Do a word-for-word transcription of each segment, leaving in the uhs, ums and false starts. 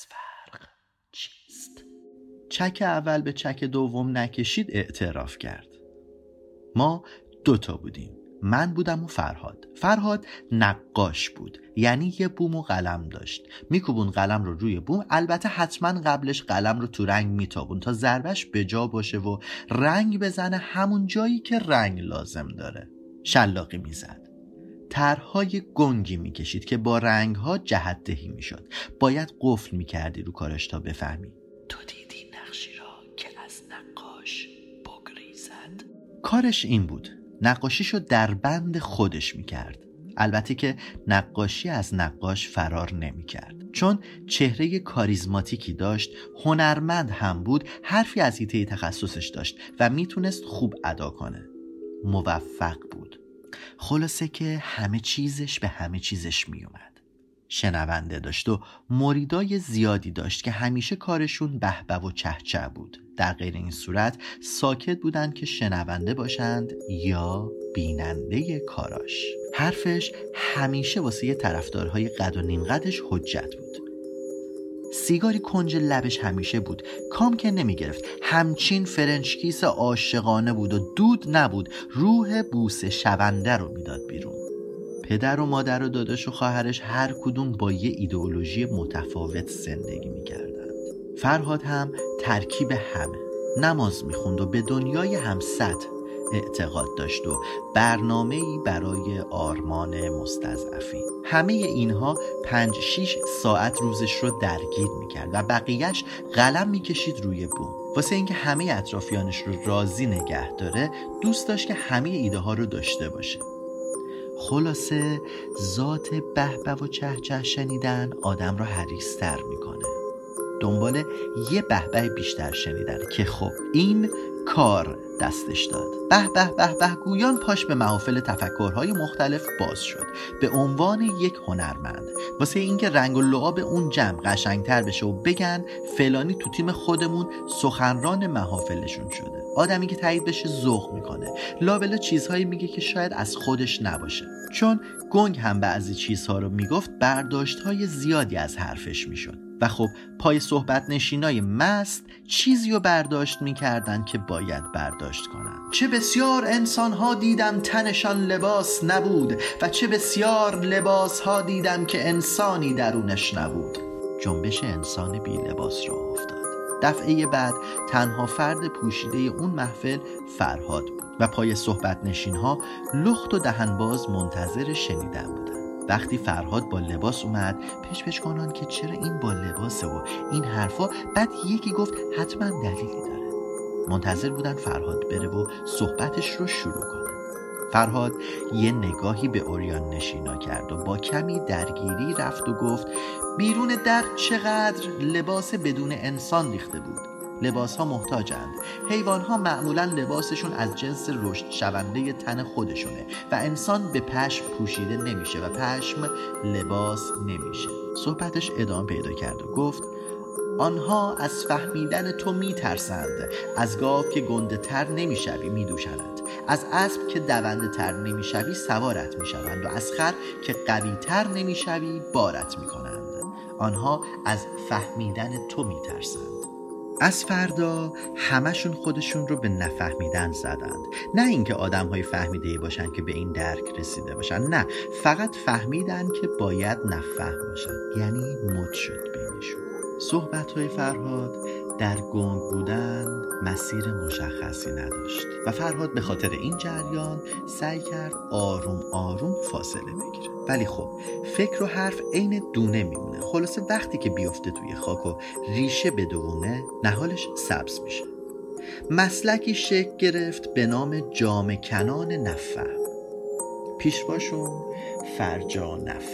از فرق چیست؟ چک اول به چک دوم نکشید اعتراف کرد. ما دوتا بودیم، من بودم و فرهاد. فرهاد نقاش بود، یعنی یه بوم و قلم داشت، میکوبون قلم رو روی بوم، البته حتما قبلش قلم رو تو رنگ میتابون تا ضربش به جا باشه و رنگ بزنه همون جایی که رنگ لازم داره. شلاقی میزد، طرح‌های گنگی میکشید که با رنگ‌ها جهت دهی میشد. باید قفل میکردی رو کارش تا بفهمی. تو دیدی نقشی را که از نقاش بگریزد؟ کارش این بود، نقاشیشو در بند خودش میکرد. البته که نقاشی از نقاش فرار نمیکرد، چون چهره کاریزماتیکی داشت، هنرمند هم بود، حرفی از حیطه تخصصش داشت و میتونست خوب ادا کنه. موفق بود. خلاصه که همه چیزش به همه چیزش می اومد. شنونده داشت و مریدای زیادی داشت که همیشه کارشون بهبه و چهچه بود. در غیر این صورت ساکت بودند که شنونده باشند یا بیننده کاراش. حرفش همیشه واسه طرفدارهای قد و نیم قدش حجت بود. سیگاری کنج لبش همیشه بود، کام که نمی گرفت. همچین فرنچکیس عاشقانه بود و دود نبود، روح بوسه شونده رو میداد بیرون. پدر و مادر و داداش و خواهرش هر کدوم با یه ایدئولوژی متفاوت زندگی می کردند. فرهاد هم ترکیب همه، نماز می خوند و به دنیای همسط اعتقاد داشت و برنامه‌ای برای آرمان مستضعفین. همه اینها پنج شیش ساعت روزش رو درگیر میکرد و بقیهش قلم میکشید روی بوم. واسه اینکه همه اطرافیانش رو راضی نگه داره دوست داشت که همه ایده ها رو داشته باشه. خلاصه ذات بهبه و چهچه شنیدن آدم رو حریص‌تر میکنه، دنبال یه بهبه بیشتر شنیدن که خب این کار دستش داد. به به به به گویان پاش به محافل تفکرهای مختلف باز شد به عنوان یک هنرمند، واسه اینکه رنگ و لعاب اون جمع قشنگتر بشه و بگن فلانی تو تیم خودمون سخنران محافلشون شده. آدمی که تایید بشه ذوق میکنه، لابلا چیزهایی میگه که شاید از خودش نباشه. چون گنگ هم بعضی چیزها رو میگفت، برداشتهای زیادی از حرفش میشد و خب پای صحبت نشینای مست چیزی رو برداشت میکردن که باید برداشت کنن. چه بسیار انسانها دیدم تنشان لباس نبود و چه بسیار لباسها دیدم که انسانی درونش نبود. جنبش انسان بی لباس را افتاد. دفعه بعد تنها فرد پوشیده اون محفل فرهاد بود و پای صحبت نشینها لخت و دهنباز منتظر شنیدن بودن. وقتی فرهاد با لباس اومد پچ پچ کنان که چرا این با لباسه و این حرفا، بعد یکی گفت حتما دلیلی داره. منتظر بودن فرهاد بره و صحبتش رو شروع کنه. فرهاد یه نگاهی به عریان نشینا کرد و با کمی درگیری رفت و گفت بیرون در چقدر لباس بدون انسان ریخته بود. لباس ها محتاجند. حیوان ها معمولا لباسشون از جنس رشد شونده تن خودشونه و انسان به پشم پوشیده نمیشه و پشم لباس نمیشه. صحبتش ادامه پیدا کرد و گفت آنها از فهمیدن تو میترسند، از گاو که گنده تر نمیشوی میدوشند، از اسب که دونده تر نمیشوی سوارت میشوند و از خر که قوی تر نمیشوی بارت میکنند. آنها از فهمیدن تو میترسند. از فردا همشون خودشون رو به نفهمیدن زدند. نه اینکه آدم‌های فهمیده‌ای باشن که به این درک رسیده باشن، نه، فقط فهمیدن که باید نفهم باشن. یعنی مد شد بینشون. صحبت‌های فرهاد در گنگ بودن مسیر مشخصی نداشت و فرهاد به خاطر این جریان سعی کرد آروم آروم فاصله بگیره، ولی خب فکر و حرف عین دونه میمونه. خلاصه وقتی که بیفته توی خاک و ریشه بدونه نهالش سبز میشه. مسلکی شکل گرفت به نام جامه کنان نفهم. پیشواشون فرجانف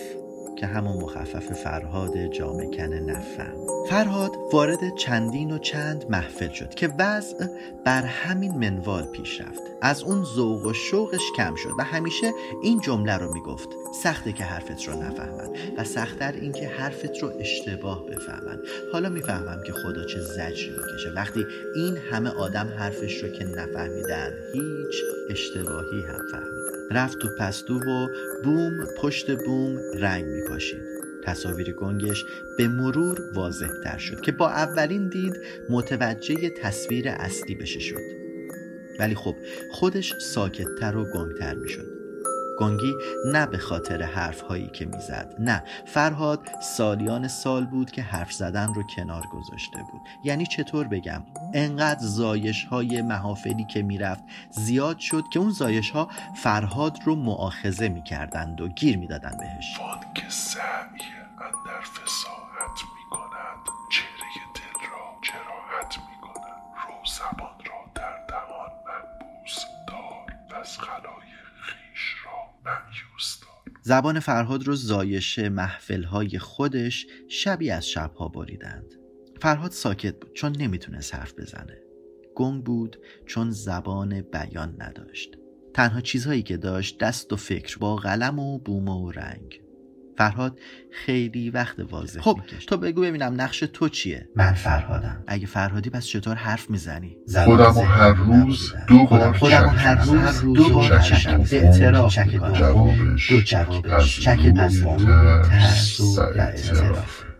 که همون مخفف فرهاد جامه کن نفهم. فرهاد وارد چندین و چند محفل شد که وضع بر همین منوال پیش رفت. از اون ذوق و شوقش کم شد و همیشه این جمله رو میگفت سخته که حرفت رو نفهمن و سخت‌تر این که حرفت رو اشتباه بفهمن. حالا میفهمم که خدا چه زجری میکشه وقتی این همه آدم حرفش رو که نفهمیدن هیچ، اشتباهی هم فهمیدن. رفت و پستو و بوم پشت بوم رنگ می‌پاشید. تصاویر گنگش به مرور واضح تر شد که با اولین دید متوجه تصویر اصلی بشه شد. ولی خب خودش ساکت تر و گنگ تر می شد. گنگی نه به خاطر حرف هایی که می زد. نه، فرهاد سالیان سال بود که حرف زدن رو کنار گذاشته بود. یعنی چطور بگم، انقدر زایش های محافلی که می رفت زیاد شد که اون زایش ها فرهاد رو مؤاخذه می کردند و گیر می دادن بهش. فاد که سعی اندر فساحت می کند، چهره دل را جراحت می کند، رو زبان را در دهان محبوس دار و از خلایق خیش را مأیوس دار. زبان فرهاد رو زایش محفل های خودش شبیه از شبها بریدند. فرهاد ساکت بود چون نمیتونست حرف بزنه. گنگ بود چون زبان بیان نداشت. تنها چیزهایی که داشت دست و فکر با قلم و بوم و رنگ. فرهاد خیلی وقت واضح خب میکشت. تو بگو ببینم نقش تو چیه؟ من فرهادم. اگه فرهادی پس چطور حرف میزنی؟ خودم هر روز دو بار خودم هر روز دو بار شک اعتراف شک دو جوابش شک از ترس و اعتراف.